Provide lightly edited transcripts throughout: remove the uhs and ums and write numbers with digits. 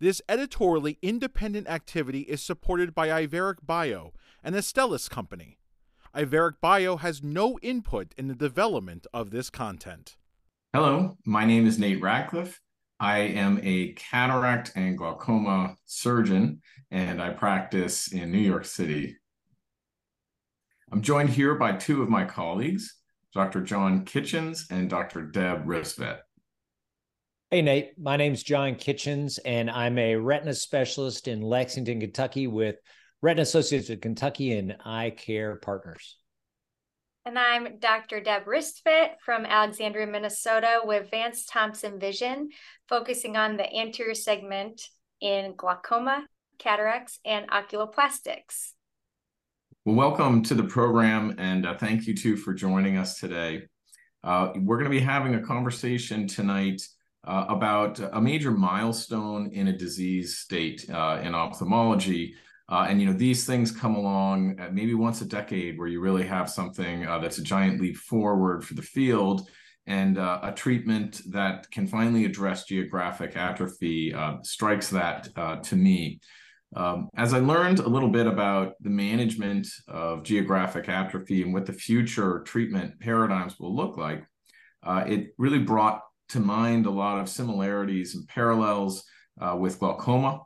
This editorially independent activity is supported by Iveric Bio, an Astellas company. Iveric Bio has no input in the development of this content. Hello, my name is Nate Radcliffe. I am a cataract and glaucoma surgeon, and I practice in New York City. I'm joined here by two of my colleagues, Dr. John Kitchens and Dr. Deb Ristvedt. Hey, Nate. My name's John Kitchens, and I'm a retina specialist in Lexington, Kentucky with Retina Associates of Kentucky and Eye Care Partners. And I'm Dr. Deb Ristvedt from Alexandria, Minnesota with Vance Thompson Vision, focusing on the anterior segment in glaucoma, cataracts, and oculoplastics. Well, welcome to the program, and thank you, too, for joining us today. We're going to be having a conversation tonight about a major milestone in a disease state in ophthalmology. And, you know, these things come along maybe once a decade where you really have something that's a giant leap forward for the field and a treatment that can finally address geographic atrophy strikes that to me. As I learned a little bit about the management of geographic atrophy and what the future treatment paradigms will look like, it really brought to mind a lot of similarities and parallels with glaucoma,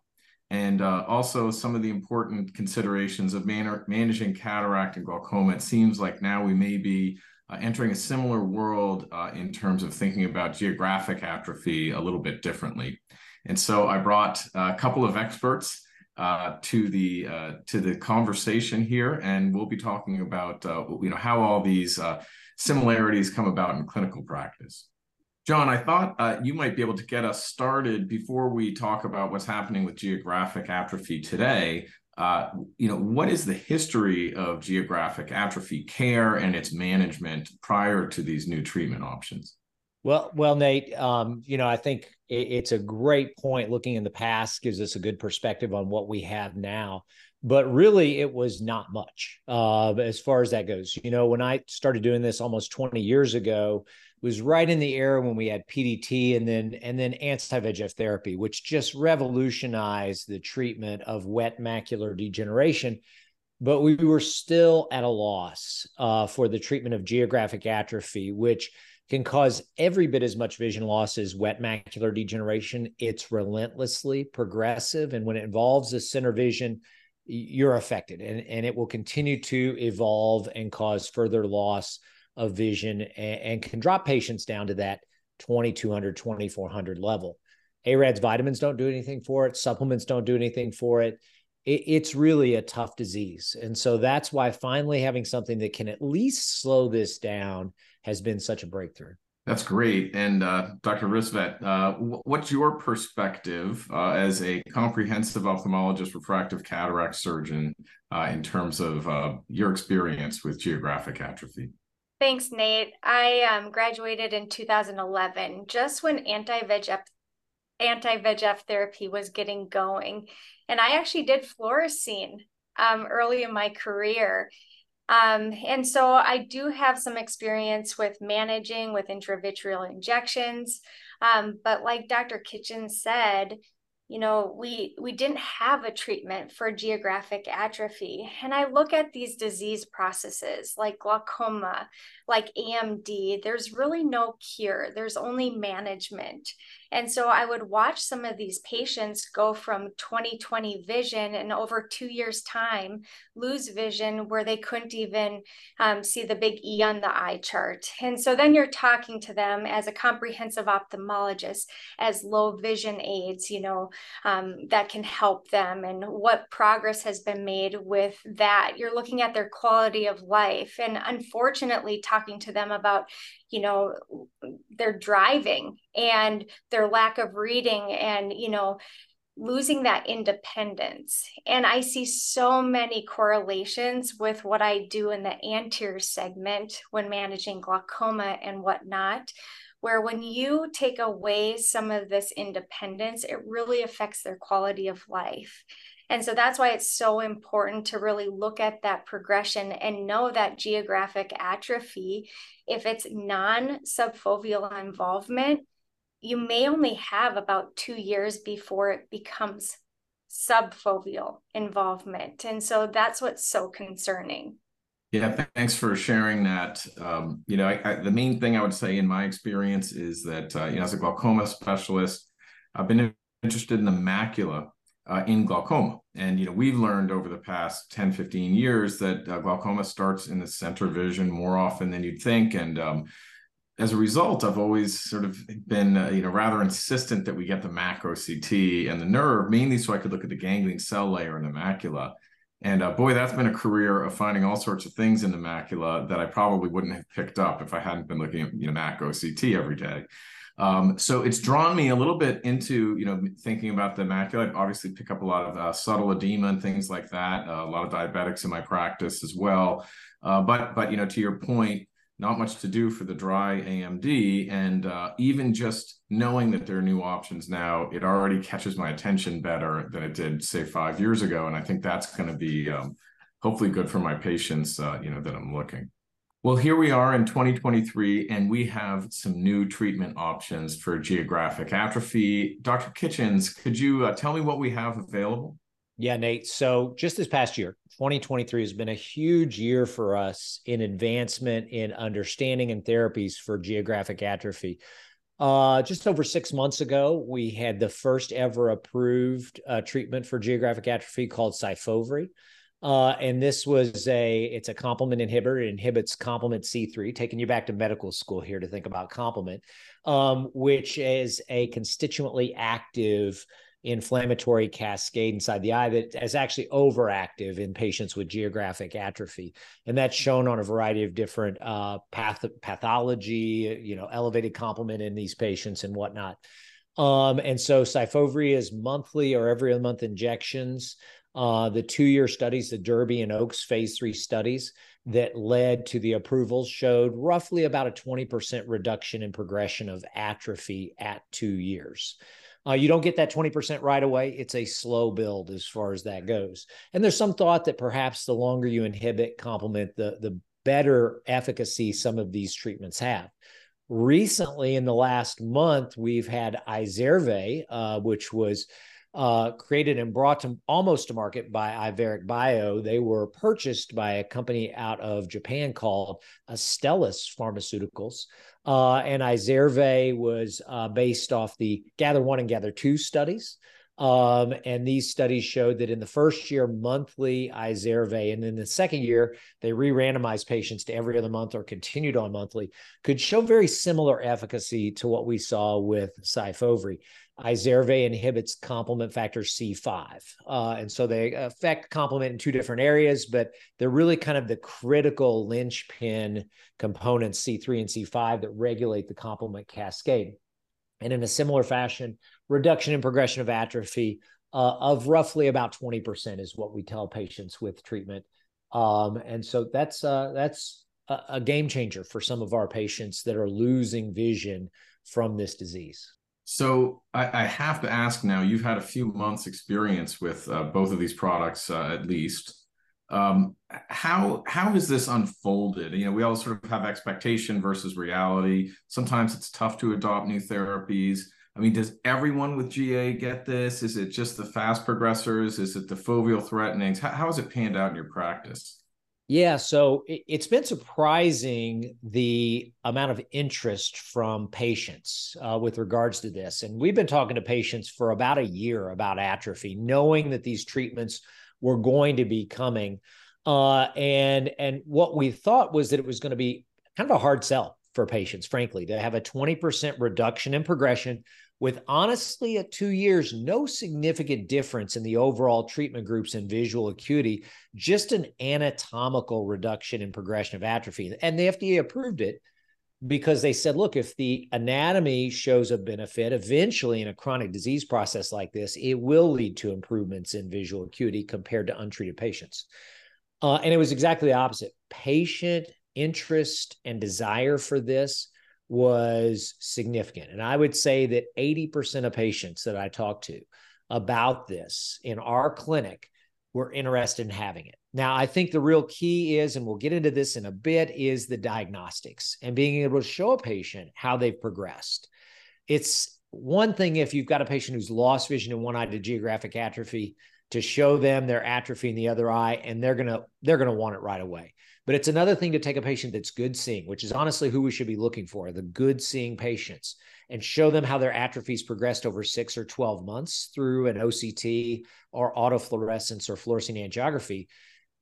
and also some of the important considerations of managing cataract and glaucoma. It seems like now we may be entering a similar world in terms of thinking about geographic atrophy a little bit differently. And so I brought a couple of experts to the conversation here, and we'll be talking about how all these similarities come about in clinical practice. John, I thought you might be able to get us started before we talk about what's happening with geographic atrophy today. What is the history of geographic atrophy care and its management prior to these new treatment options? Well, Nate, I think it's a great point. Looking in the past gives us a good perspective on what we have now. But really, it was not much as far as that goes. You know, when I started doing this almost 20 years ago, it was right in the era when we had PDT and then anti-VEGF therapy, which just revolutionized the treatment of wet macular degeneration. But we were still at a loss for the treatment of geographic atrophy, which can cause every bit as much vision loss as wet macular degeneration. It's relentlessly progressive, and when it involves the center vision, you're affected, and it will continue to evolve and cause further loss of vision and can drop patients down to that 2200, 2400 level. AREDS vitamins don't do anything for it. Supplements don't do anything for it. It's really a tough disease. And so that's why finally having something that can at least slow this down has been such a breakthrough. That's great. And Dr. Ristvedt, what's your perspective as a comprehensive ophthalmologist, refractive cataract surgeon in terms of your experience with geographic atrophy? Thanks, Nate. I graduated in 2011, just when anti-VEGF therapy was getting going. And I actually did fluorescein early in my career. And so I do have some experience with managing with intravitreal injections. But like Dr. Kitchens said, you know, we didn't have a treatment for geographic atrophy. And I look at these disease processes like glaucoma, like AMD, there's really no cure. There's only management. And so I would watch some of these patients go from 20/20 vision and over 2 years' time lose vision where they couldn't even see the big E on the eye chart. And so then you're talking to them as a comprehensive ophthalmologist, as low vision aids, you know, that can help them and what progress has been made with that. You're looking at their quality of life and unfortunately talking to them about, you know, their driving and their lack of reading and, you know, losing that independence. And I see so many correlations with what I do in the anterior segment when managing glaucoma and whatnot, where when you take away some of this independence, it really affects their quality of life. And so that's why it's so important to really look at that progression and know that geographic atrophy, if it's non-subfoveal involvement, you may only have about 2 years before it becomes subfoveal involvement. And so that's what's so concerning. Yeah, thanks for sharing that. You know, the main thing I would say in my experience is that, you know, as a glaucoma specialist, I've been interested in the macula in glaucoma. And, you know, we've learned over the past 10, 15 years that glaucoma starts in the center vision more often than you'd think. And as a result, I've always sort of been, you know, rather insistent that we get the mac OCT and the nerve, mainly so I could look at the ganglion cell layer in the macula. And boy, that's been a career of finding all sorts of things in the macula that I probably wouldn't have picked up if I hadn't been looking at, you know, MAC OCT every day. So it's drawn me a little bit into, you know, thinking about the macula. I obviously pick up a lot of subtle edema and things like that. A lot of diabetics in my practice as well. But you know, to your point, not much to do for the dry AMD. And even just knowing that there are new options now, it already catches my attention better than it did, say, 5 years ago. And I think that's going to be hopefully good for my patients, you know, that I'm looking. Well, here we are in 2023, and we have some new treatment options for geographic atrophy. Dr. Kitchens, could you tell me what we have available? Yeah, Nate. So just this past year, 2023 has been a huge year for us in advancement in understanding and therapies for geographic atrophy. Just over 6 months ago, we had the first ever approved treatment for geographic atrophy called Syfovre. And this was it's a complement inhibitor. It inhibits complement C3, taking you back to medical school here to think about complement, which is a constituently active inflammatory cascade inside the eye that is actually overactive in patients with geographic atrophy. And that's shown on a variety of different pathology, you know, elevated complement in these patients and whatnot. And so Syfovre is monthly or every other month injections. The two-year studies, the Derby and Oaks phase 3 studies that led to the approvals showed roughly about a 20% reduction in progression of atrophy at 2 years. You don't get that 20% right away. It's a slow build as far as that goes. And there's some thought that perhaps the longer you inhibit complement, the better efficacy some of these treatments have. Recently, in the last month, we've had Iveric, which was created and brought to almost to market by Iveric Bio. They were purchased by a company out of Japan called Astellas Pharmaceuticals. And Iveric was based off the Gather One and Gather Two studies. And these studies showed that in the first year, monthly Iveric, and then the second year, they re-randomized patients to every other month or continued on monthly, could show very similar efficacy to what we saw with Syfovre. Iveric inhibits complement factor C5. And so they affect complement in two different areas, but they're really kind of the critical linchpin components, C3 and C5, that regulate the complement cascade. And in a similar fashion, reduction in progression of atrophy of roughly about 20% is what we tell patients with treatment. And so that's a game changer for some of our patients that are losing vision from this disease. So I have to ask now, you've had a few months experience with both of these products, at least. How has this unfolded? You know, we all sort of have expectation versus reality. Sometimes it's tough to adopt new therapies. I mean, does everyone with GA get this? Is it just the fast progressors? Is it the foveal threatenings? How has it panned out in your practice? Yeah, so it's been surprising the amount of interest from patients with regards to this. And we've been talking to patients for about a year about atrophy, knowing that these treatments were going to be coming. And what we thought was that it was going to be kind of a hard sell for patients, frankly, to have a 20% reduction in progression with honestly at 2 years, no significant difference in the overall treatment groups in visual acuity, just an anatomical reduction in progression of atrophy. And the FDA approved it because they said, look, if the anatomy shows a benefit, eventually in a chronic disease process like this, it will lead to improvements in visual acuity compared to untreated patients. And it was exactly the opposite. Patient interest and desire for this was significant. And I would say that 80% of patients that I talked to about this in our clinic were interested in having it. Now, I think the real key is, and we'll get into this in a bit, is the diagnostics and being able to show a patient how they've progressed. It's one thing if you've got a patient who's lost vision in one eye to geographic atrophy, to show them their atrophy in the other eye, and they're gonna want it right away. But it's another thing to take a patient that's good seeing, which is honestly who we should be looking for, the good seeing patients, and show them how their atrophy's progressed over 6 or 12 months through an OCT or autofluorescence or fluorescein angiography,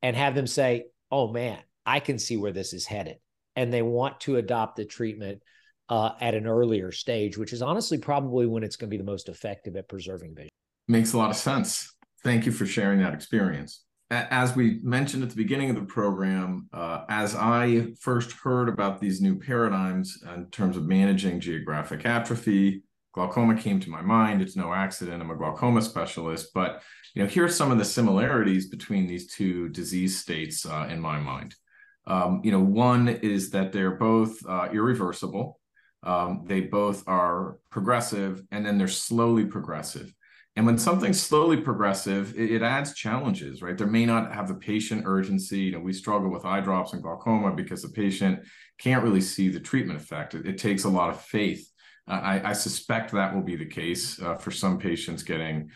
and have them say, oh man, I can see where this is headed. And they want to adopt the treatment at an earlier stage, which is honestly probably when it's gonna be the most effective at preserving vision. Makes a lot of sense. Thank you for sharing that experience. As we mentioned at the beginning of the program, as I first heard about these new paradigms in terms of managing geographic atrophy, glaucoma came to my mind. It's no accident I'm a glaucoma specialist, but here are some of the similarities between these two disease states in my mind. One is that they're both irreversible. They both are progressive, and then they're slowly progressive. And when something's slowly progressive, it adds challenges, right? There may not have the patient urgency. We struggle with eye drops and glaucoma because the patient can't really see the treatment effect. It takes a lot of faith. I suspect that will be the case for some patients getting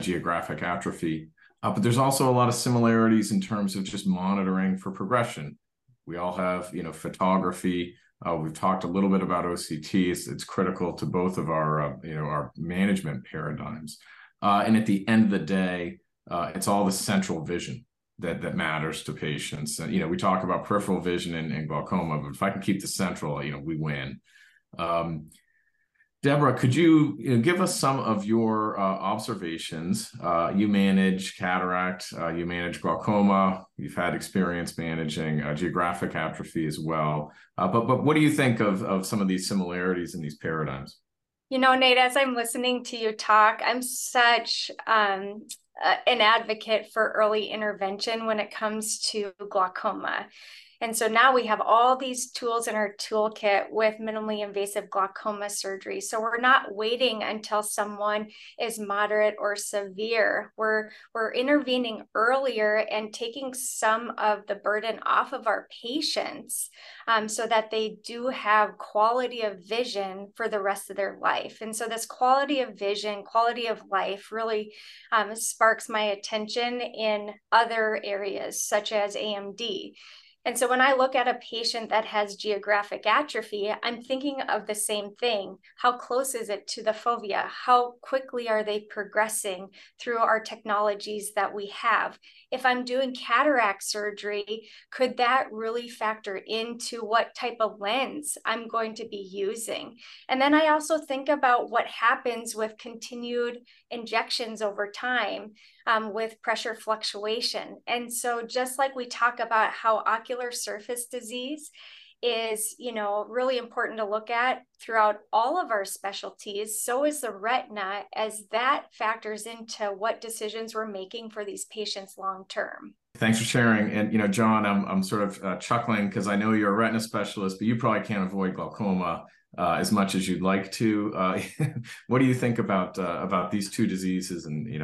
geographic atrophy. But there's also a lot of similarities in terms of just monitoring for progression. We all have, photography. We've talked a little bit about OCT. It's critical to both of our, our management paradigms. And at the end of the day, it's all the central vision that matters to patients. We talk about peripheral vision and glaucoma, but if I can keep the central, we win. Deborah, could you, give us some of your observations? You manage cataract, you manage glaucoma, you've had experience managing geographic atrophy as well. But what do you think of some of these similarities in these paradigms? Nate, as I'm listening to you talk, I'm such an advocate for early intervention when it comes to glaucoma. And so now we have all these tools in our toolkit with minimally invasive glaucoma surgery. So we're not waiting until someone is moderate or severe. We're intervening earlier and taking some of the burden off of our patients so that they do have quality of vision for the rest of their life. And so this quality of vision, quality of life really sparks my attention in other areas such as AMD. And so when I look at a patient that has geographic atrophy, I'm thinking of the same thing. How close is it to the fovea? How quickly are they progressing through our technologies that we have? If I'm doing cataract surgery, could that really factor into what type of lens I'm going to be using? And then I also think about what happens with continued injections over time with pressure fluctuation. And so just like we talk about how ocular surface disease is, really important to look at throughout all of our specialties, so is the retina, as that factors into what decisions we're making for these patients long term. Thanks for sharing. And, John, I'm sort of chuckling because I know you're a retina specialist, but you probably can't avoid glaucoma as much as you'd like to. What do you think about these two diseases and,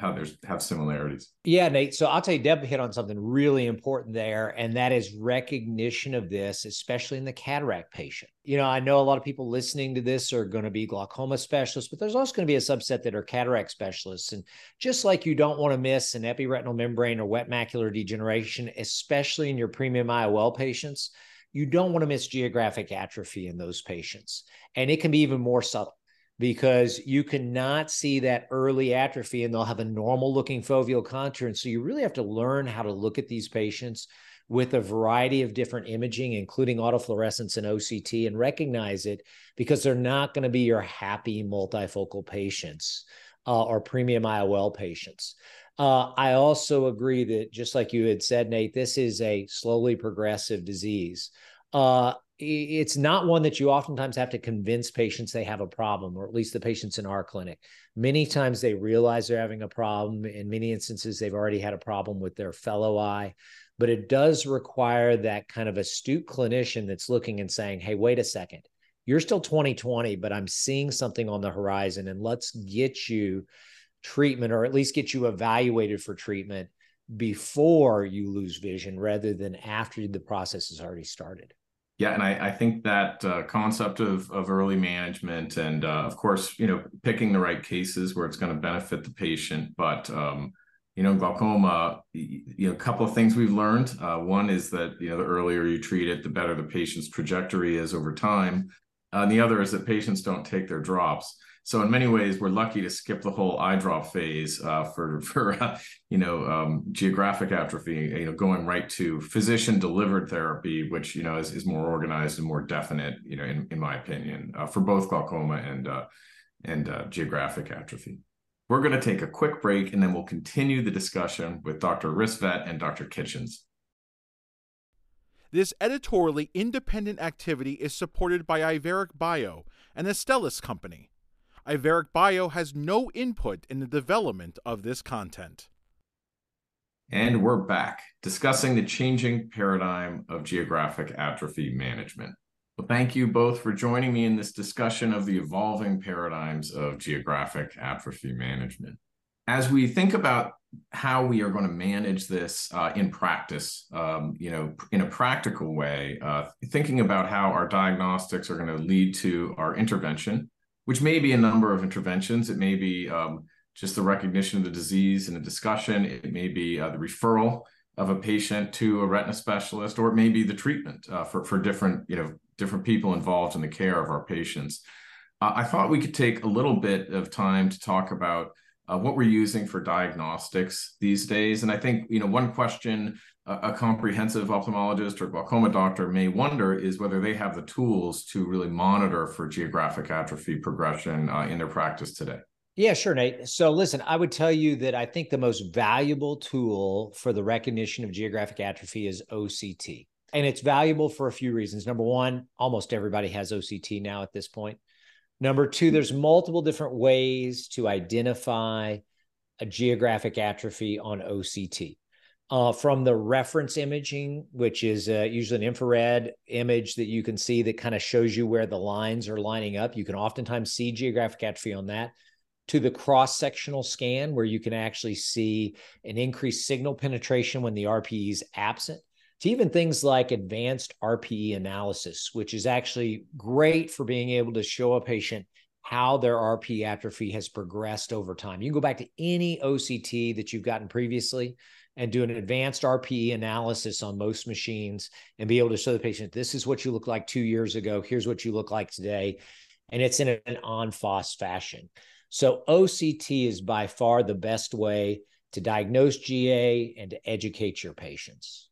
how they have similarities? Yeah, Nate. So I'll tell you, Deb hit on something really important there, and that is recognition of this, especially in the cataract patient. I know a lot of people listening to this are going to be glaucoma specialists, but there's also going to be a subset that are cataract specialists. And just like you don't want to miss an epiretinal membrane or wet macular degeneration, especially in your premium IOL patients, you don't want to miss geographic atrophy in those patients. And it can be even more subtle, because you cannot see that early atrophy and they'll have a normal looking foveal contour. And so you really have to learn how to look at these patients with a variety of different imaging, including autofluorescence and OCT, and recognize it, because they're not going to be your happy multifocal patients or premium IOL patients. I also agree that, just like you had said, Nate, this is a slowly progressive disease. It's not one that you oftentimes have to convince patients they have a problem, or at least the patients in our clinic. Many times they realize they're having a problem. In many instances, they've already had a problem with their fellow eye, but it does require that kind of astute clinician that's looking and saying, hey, wait a second, you're still 20/20, but I'm seeing something on the horizon, and let's get you treatment, or at least get you evaluated for treatment before you lose vision rather than after the process has already started. Yeah, and I think that concept of early management and, of course, picking the right cases where it's going to benefit the patient. But, glaucoma, a couple of things we've learned. One is that, the earlier you treat it, the better the patient's trajectory is over time. And the other is that patients don't take their drops. So in many ways, we're lucky to skip the whole eye drop phase for geographic atrophy, going right to physician-delivered therapy, which, is more organized and more definite, in my opinion, for both glaucoma and geographic atrophy. We're going to take a quick break, and then we'll continue the discussion with Dr. Ristvedt and Dr. Kitchens. This editorially independent activity is supported by Iveric Bio, an Astellas company. Iveric Bio has no input in the development of this content. And we're back, discussing the changing paradigm of geographic atrophy management. Well, thank you both for joining me in this discussion of the evolving paradigms of geographic atrophy management. As we think about how we are going to manage this in practice, in a practical way, thinking about how our diagnostics are going to lead to our intervention, which may be a number of interventions. It may be just the recognition of the disease in a discussion. It may be the referral of a patient to a retina specialist, or it may be the treatment for different people involved in the care of our patients. I thought we could take a little bit of time to talk about what we're using for diagnostics these days. And I think, one question a comprehensive ophthalmologist or glaucoma doctor may wonder is whether they have the tools to really monitor for geographic atrophy progression in their practice today. Yeah, sure, Nate. So listen, I would tell you that I think the most valuable tool for the recognition of geographic atrophy is OCT. And it's valuable for a few reasons. Number one, almost everybody has OCT now at this point. Number two, there's multiple different ways to identify a geographic atrophy on OCT. From the reference imaging, which is usually an infrared image that you can see that kind of shows you where the lines are lining up. You can oftentimes see geographic atrophy on that. To the cross-sectional scan, where you can actually see an increased signal penetration when the RPE is absent. To even things like advanced RPE analysis, which is actually great for being able to show a patient how their RPE atrophy has progressed over time. You can go back to any OCT that you've gotten previously and do an advanced RPE analysis on most machines and be able to show the patient, this is what you look like 2 years ago, here's what you look like today, and it's in an on-FOS fashion. So OCT is by far the best way to diagnose GA and to educate your patients.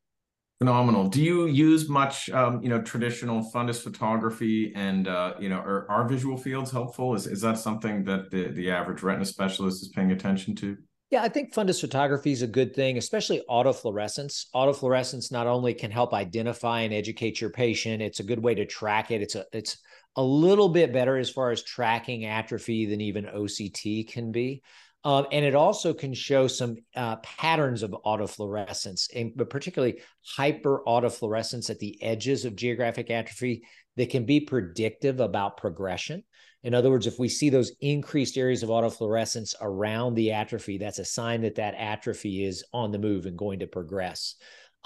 Phenomenal. Do you use much, traditional fundus photography and, are visual fields helpful? Is that something that the average retina specialist is paying attention to? Yeah, I think fundus photography is a good thing, especially autofluorescence. Autofluorescence not only can help identify and educate your patient, it's a good way to track it. It's a little bit better as far as tracking atrophy than even OCT can be. And it also can show some patterns of autofluorescence, but particularly hyperautofluorescence at the edges of geographic atrophy that can be predictive about progression. In other words, if we see those increased areas of autofluorescence around the atrophy, that's a sign that atrophy is on the move and going to progress.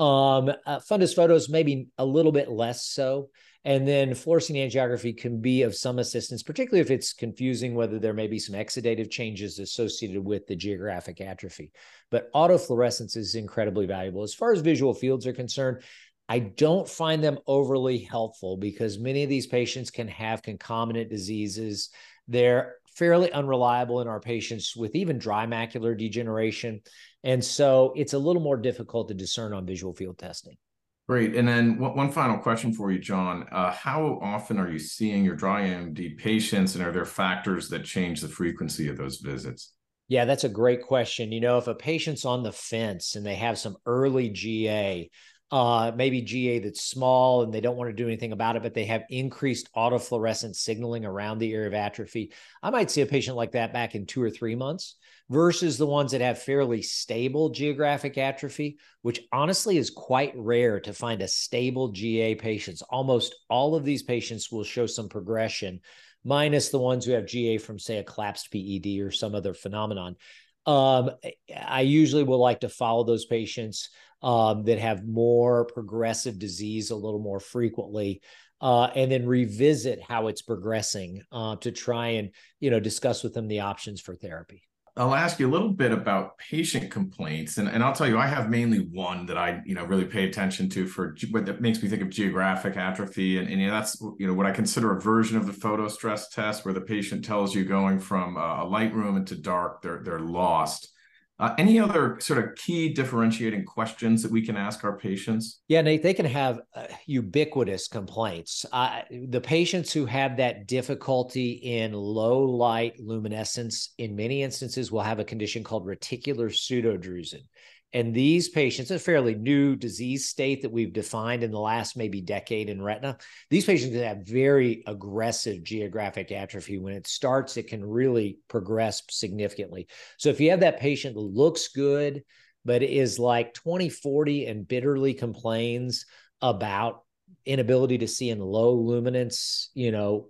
Fundus photos, maybe a little bit less so. And then fluorescein angiography can be of some assistance, particularly if it's confusing whether there may be some exudative changes associated with the geographic atrophy. But autofluorescence is incredibly valuable. As far as visual fields are concerned, I don't find them overly helpful because many of these patients can have concomitant diseases. They're fairly unreliable in our patients with even dry macular degeneration. And so it's a little more difficult to discern on visual field testing. Great. And then one final question for you, John. How often are you seeing your dry AMD patients, and are there factors that change the frequency of those visits? Yeah, that's a great question. If a patient's on the fence and they have some early GA, maybe GA that's small and they don't want to do anything about it, but they have increased autofluorescent signaling around the area of atrophy, I might see a patient like that back in 2 or 3 months versus the ones that have fairly stable geographic atrophy, which honestly is quite rare to find a stable GA patient. Almost all of these patients will show some progression, minus the ones who have GA from, say, a collapsed PED or some other phenomenon. I usually will like to follow those patients that have more progressive disease a little more frequently, and then revisit how it's progressing to try and, discuss with them the options for therapy. I'll ask you a little bit about patient complaints. And I'll tell you, I have mainly one that I, really pay attention to for what that makes me think of geographic atrophy. And that's, what I consider a version of the photo stress test, where the patient tells you going from a light room into dark, they're lost. Any other sort of key differentiating questions that we can ask our patients? Yeah, Nate, they can have ubiquitous complaints. The patients who have that difficulty in low light luminescence, in many instances, will have a condition called reticular pseudodrusen. And these patients, a fairly new disease state that we've defined in the last maybe decade in retina, these patients have very aggressive geographic atrophy. When it starts, it can really progress significantly. So if you have that patient that looks good, but is like 20/40 and bitterly complains about inability to see in low luminance,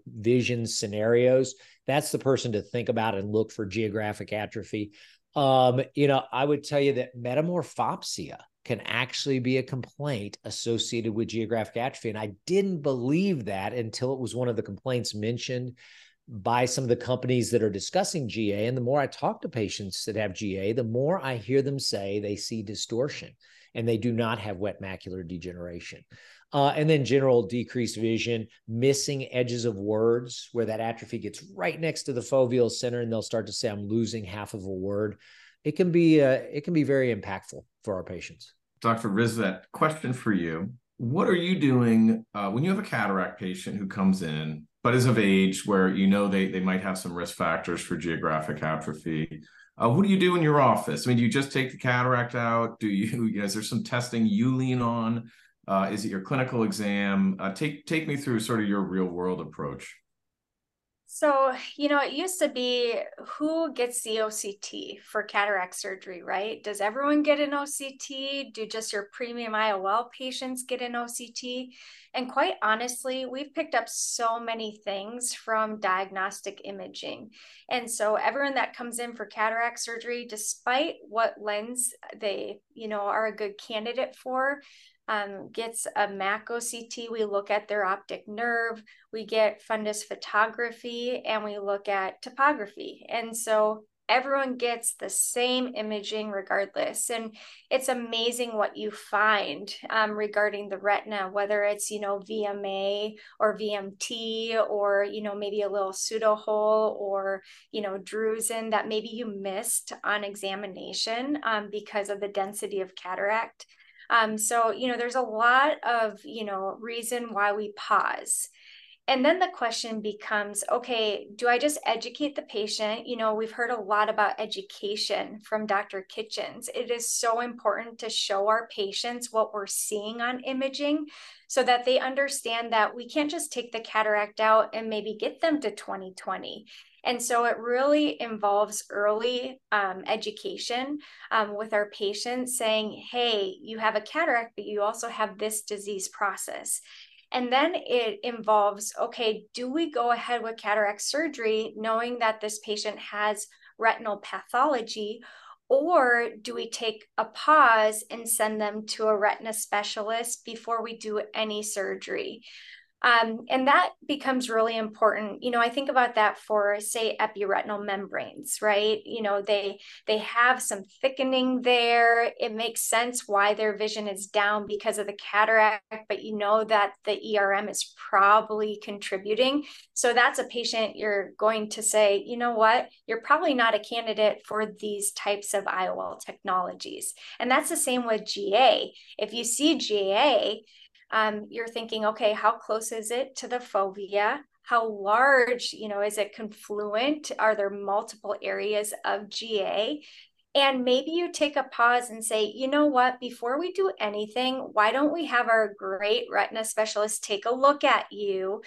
vision scenarios, that's the person to think about and look for geographic atrophy. I would tell you that metamorphopsia can actually be a complaint associated with geographic atrophy. And I didn't believe that until it was one of the complaints mentioned by some of the companies that are discussing GA. And the more I talk to patients that have GA, the more I hear them say they see distortion and they do not have wet macular degeneration. And then general decreased vision, missing edges of words, where that atrophy gets right next to the foveal center, and they'll start to say, I'm losing half of a word. It can be very impactful for our patients. Dr. Ristvedt, question for you. What are you doing when you have a cataract patient who comes in, but is of age where they might have some risk factors for geographic atrophy? What do you do in your office? I mean, do you just take the cataract out? Do you, is there some testing you lean on? Is it your clinical exam? Take me through sort of your real world approach. So, it used to be who gets the OCT for cataract surgery, right? Does everyone get an OCT? Do just your premium IOL patients get an OCT? And quite honestly, we've picked up so many things from diagnostic imaging. And so everyone that comes in for cataract surgery, despite what lens they, are a good candidate for, gets a MAC OCT. We look at their optic nerve, we get fundus photography, and we look at topography. And so everyone gets the same imaging regardless. And it's amazing what you find regarding the retina, whether it's, VMA or VMT or, maybe a little pseudo hole or, drusen that maybe you missed on examination because of the density of cataract. So, there's a lot of, reason why we pause. And then the question becomes, okay, do I just educate the patient? We've heard a lot about education from Dr. Kitchens. It is so important to show our patients what we're seeing on imaging so that they understand that we can't just take the cataract out and maybe get them to 20/20. And so it really involves early education with our patients saying, hey, you have a cataract, but you also have this disease process. And then it involves, okay, do we go ahead with cataract surgery knowing that this patient has retinal pathology, or do we take a pause and send them to a retina specialist before we do any surgery? And that becomes really important. I think about that for, say, epiretinal membranes, right? They have some thickening there. It makes sense why their vision is down because of the cataract, but that the ERM is probably contributing. So that's a patient you're going to say, you're probably not a candidate for these types of IOL technologies. And that's the same with GA. If you see GA, you're thinking, okay, how close is it to the fovea? How large, is it confluent? Are there multiple areas of GA? And maybe you take a pause and say, before we do anything, why don't we have our great retina specialist take a look at you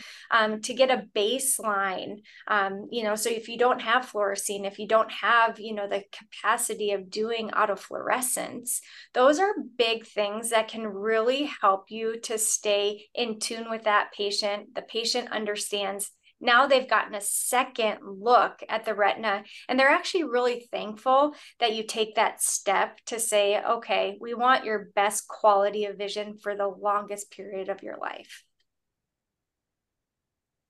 to get a baseline? So if you don't have fluorescein, if you don't have, the capacity of doing autofluorescence, those are big things that can really help you to stay in tune with that patient. The patient understands Now they've gotten a second look at the retina, and they're actually really thankful that you take that step to say, okay, we want your best quality of vision for the longest period of your life.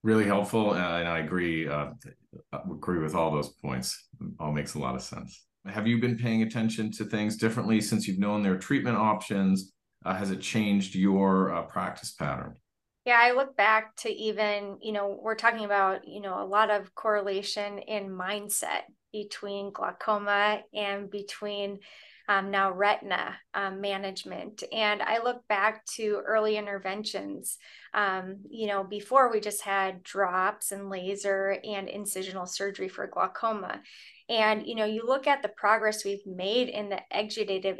Really helpful, and I agree with all those points. It all makes a lot of sense. Have you been paying attention to things differently since you've known their treatment options? Has it changed your practice pattern? Yeah, I look back to even, we're talking about, a lot of correlation in mindset between glaucoma and between now retina management. And I look back to early interventions. Before we just had drops and laser and incisional surgery for glaucoma. And, you look at the progress we've made in the exudative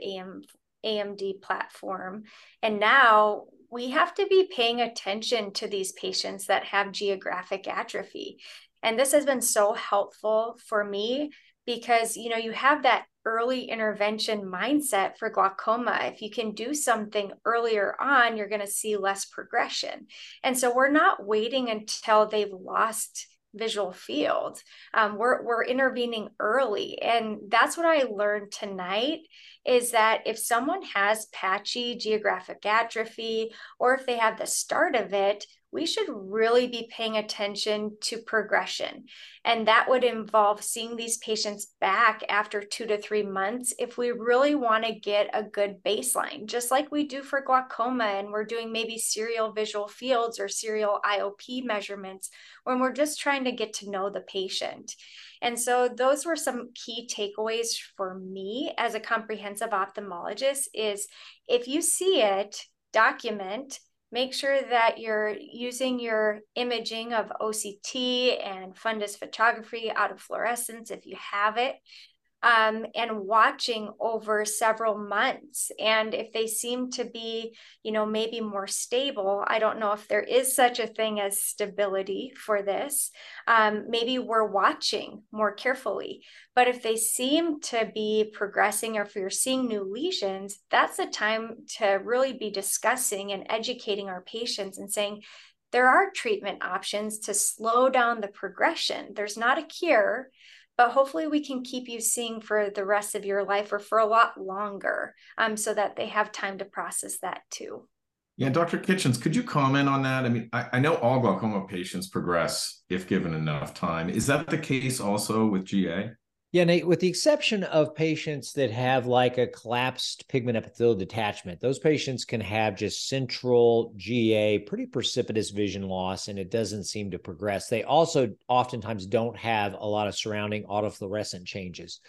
AMD platform. And now we have to be paying attention to these patients that have geographic atrophy. And this has been so helpful for me because, you have that early intervention mindset for glaucoma. If you can do something earlier on, you're going to see less progression. And so we're not waiting until they've lost visual field. We're intervening early. And that's what I learned tonight is that if someone has patchy geographic atrophy, or if they have the start of it, we should really be paying attention to progression. And that would involve seeing these patients back after 2 to 3 months if we really want to get a good baseline, just like we do for glaucoma, and we're doing maybe serial visual fields or serial IOP measurements when we're just trying to get to know the patient. And so those were some key takeaways for me as a comprehensive ophthalmologist is if you see it, document. Make sure that you're using your imaging of OCT and fundus photography, autofluorescence if you have it, and watching over several months. And if they seem to be, maybe more stable, I don't know if there is such a thing as stability for this, maybe we're watching more carefully. But if they seem to be progressing or if you're seeing new lesions, that's the time to really be discussing and educating our patients and saying, there are treatment options to slow down the progression. There's not a cure, but hopefully we can keep you seeing for the rest of your life or for a lot longer so that they have time to process that too. Yeah, Dr. Kitchens, could you comment on that? I mean, I know all glaucoma patients progress if given enough time. Is that the case also with GA? Yeah, Nate, with the exception of patients that have like a collapsed pigment epithelial detachment, those patients can have just central GA, pretty precipitous vision loss, and it doesn't seem to progress. They also oftentimes don't have a lot of surrounding autofluorescent changes.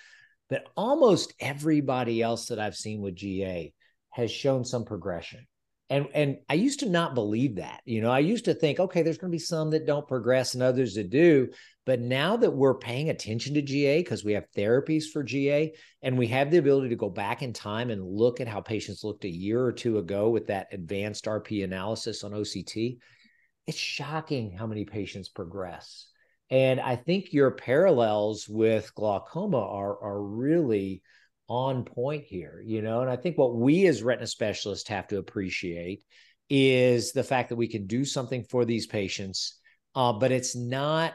But almost everybody else that I've seen with GA has shown some progression. And I used to not believe that. I used to think, okay, there's going to be some that don't progress and others that do. But now that we're paying attention to GA because we have therapies for GA and we have the ability to go back in time and look at how patients looked a year or two ago with that advanced RPE analysis on OCT, it's shocking how many patients progress. And I think your parallels with glaucoma are really on point here, and I think what we as retina specialists have to appreciate is the fact that we can do something for these patients, but it's not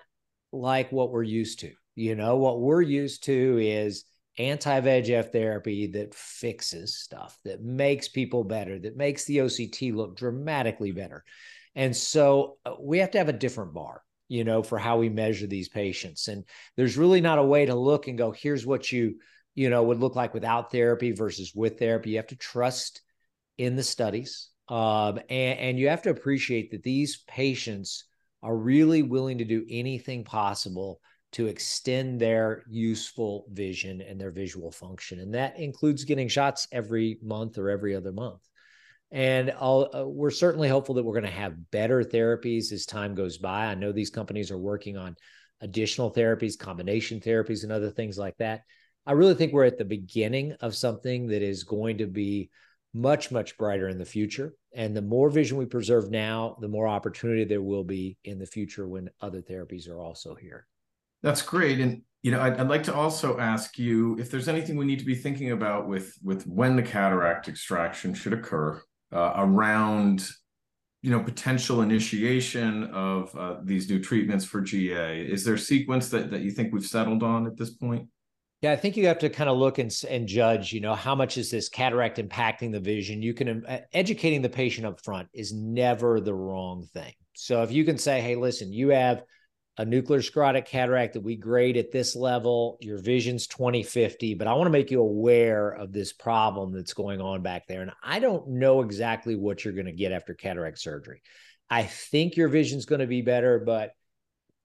like what we're used to. What we're used to is anti-VEGF therapy that fixes stuff, that makes people better, that makes the OCT look dramatically better. And so we have to have a different bar, for how we measure these patients. And there's really not a way to look and go, here's what you would look like without therapy versus with therapy. You have to trust in the studies. And you have to appreciate that these patients are really willing to do anything possible to extend their useful vision and their visual function. And that includes getting shots every month or every other month. And we're certainly hopeful that we're going to have better therapies as time goes by. I know these companies are working on additional therapies, combination therapies, and other things like that. I really think we're at the beginning of something that is going to be much, much brighter in the future. And the more vision we preserve now, the more opportunity there will be in the future when other therapies are also here. That's great. And, I'd like to also ask you if there's anything we need to be thinking about with when the cataract extraction should occur around potential initiation of these new treatments for GA? Is there a sequence that you think we've settled on at this point? Yeah, I think you have to kind of look and judge, how much is this cataract impacting the vision? You can, educating the patient up front is never the wrong thing. So if you can say, hey, listen, you have a nuclear sclerotic cataract that we grade at this level, your vision's 20/50, but I want to make you aware of this problem that's going on back there. And I don't know exactly what you're going to get after cataract surgery. I think your vision's going to be better, but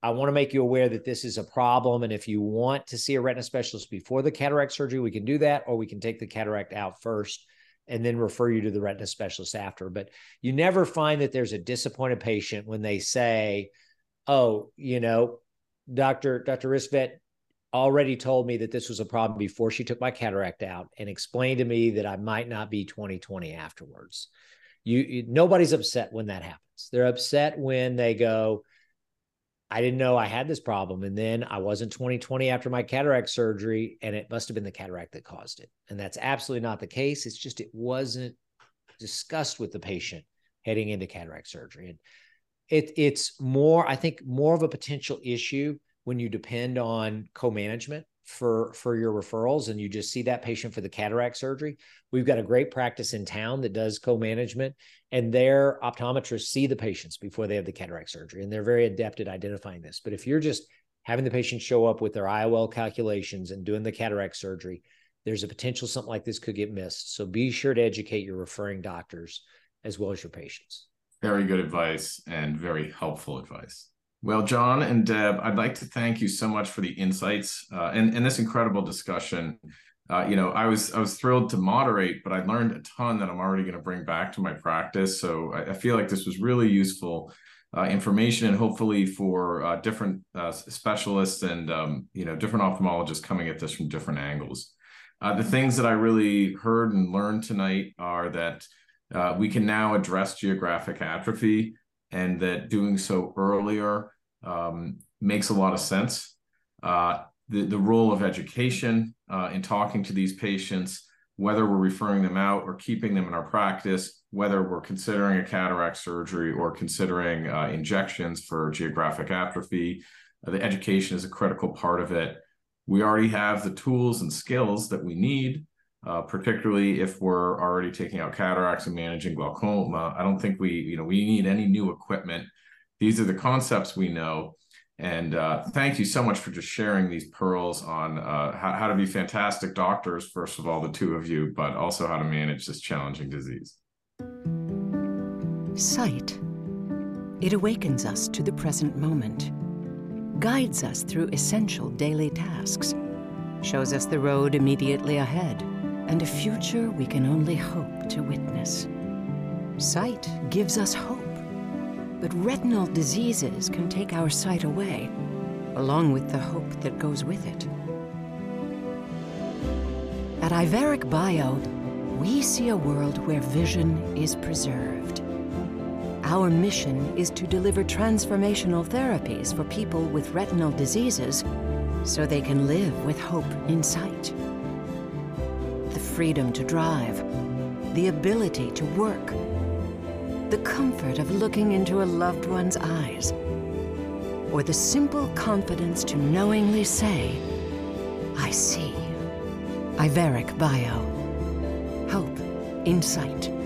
I want to make you aware that this is a problem. And if you want to see a retina specialist before the cataract surgery, we can do that, or we can take the cataract out first and then refer you to the retina specialist after. But you never find that there's a disappointed patient when they say, oh, Dr. Ristvedt already told me that this was a problem before she took my cataract out and explained to me that I might not be 20/20 afterwards. Nobody's upset when that happens. They're upset when they go, I didn't know I had this problem. And then I wasn't 20/20 after my cataract surgery, and it must've been the cataract that caused it. And that's absolutely not the case. It's just, it wasn't discussed with the patient heading into cataract surgery. And it's more, I think, more of a potential issue when you depend on co-management for your referrals and you just see that patient for the cataract surgery. We've got a great practice in town that does co-management, and their optometrists see the patients before they have the cataract surgery, and they're very adept at identifying this. But if you're just having the patient show up with their IOL calculations and doing the cataract surgery, there's a potential something like this could get missed. So be sure to educate your referring doctors as well as your patients. Very good advice and very helpful advice. Well, John and Deb, I'd like to thank you so much for the insights and this incredible discussion. I was thrilled to moderate, but I learned a ton that I'm already going to bring back to my practice. So I feel like this was really useful information, and hopefully for different specialists and different ophthalmologists coming at this from different angles. The things that I really heard and learned tonight are that we can now address geographic atrophy, and that doing so earlier makes a lot of sense. The role of education in talking to these patients, whether we're referring them out or keeping them in our practice, whether we're considering a cataract surgery or considering injections for geographic atrophy, the education is a critical part of it. We already have the tools and skills that we need, particularly if we're already taking out cataracts and managing glaucoma. I don't think we need any new equipment. These are the concepts we know. And thank you so much for just sharing these pearls on how to be fantastic doctors, first of all, the two of you, but also how to manage this challenging disease. Sight. It awakens us to the present moment, guides us through essential daily tasks, shows us the road immediately ahead, and a future we can only hope to witness. Sight gives us hope, but retinal diseases can take our sight away, along with the hope that goes with it. At Iveric Bio, we see a world where vision is preserved. Our mission is to deliver transformational therapies for people with retinal diseases so they can live with hope in sight. Freedom to drive, the ability to work, the comfort of looking into a loved one's eyes, or the simple confidence to knowingly say, I see. Iveric Bio. Hope in sight.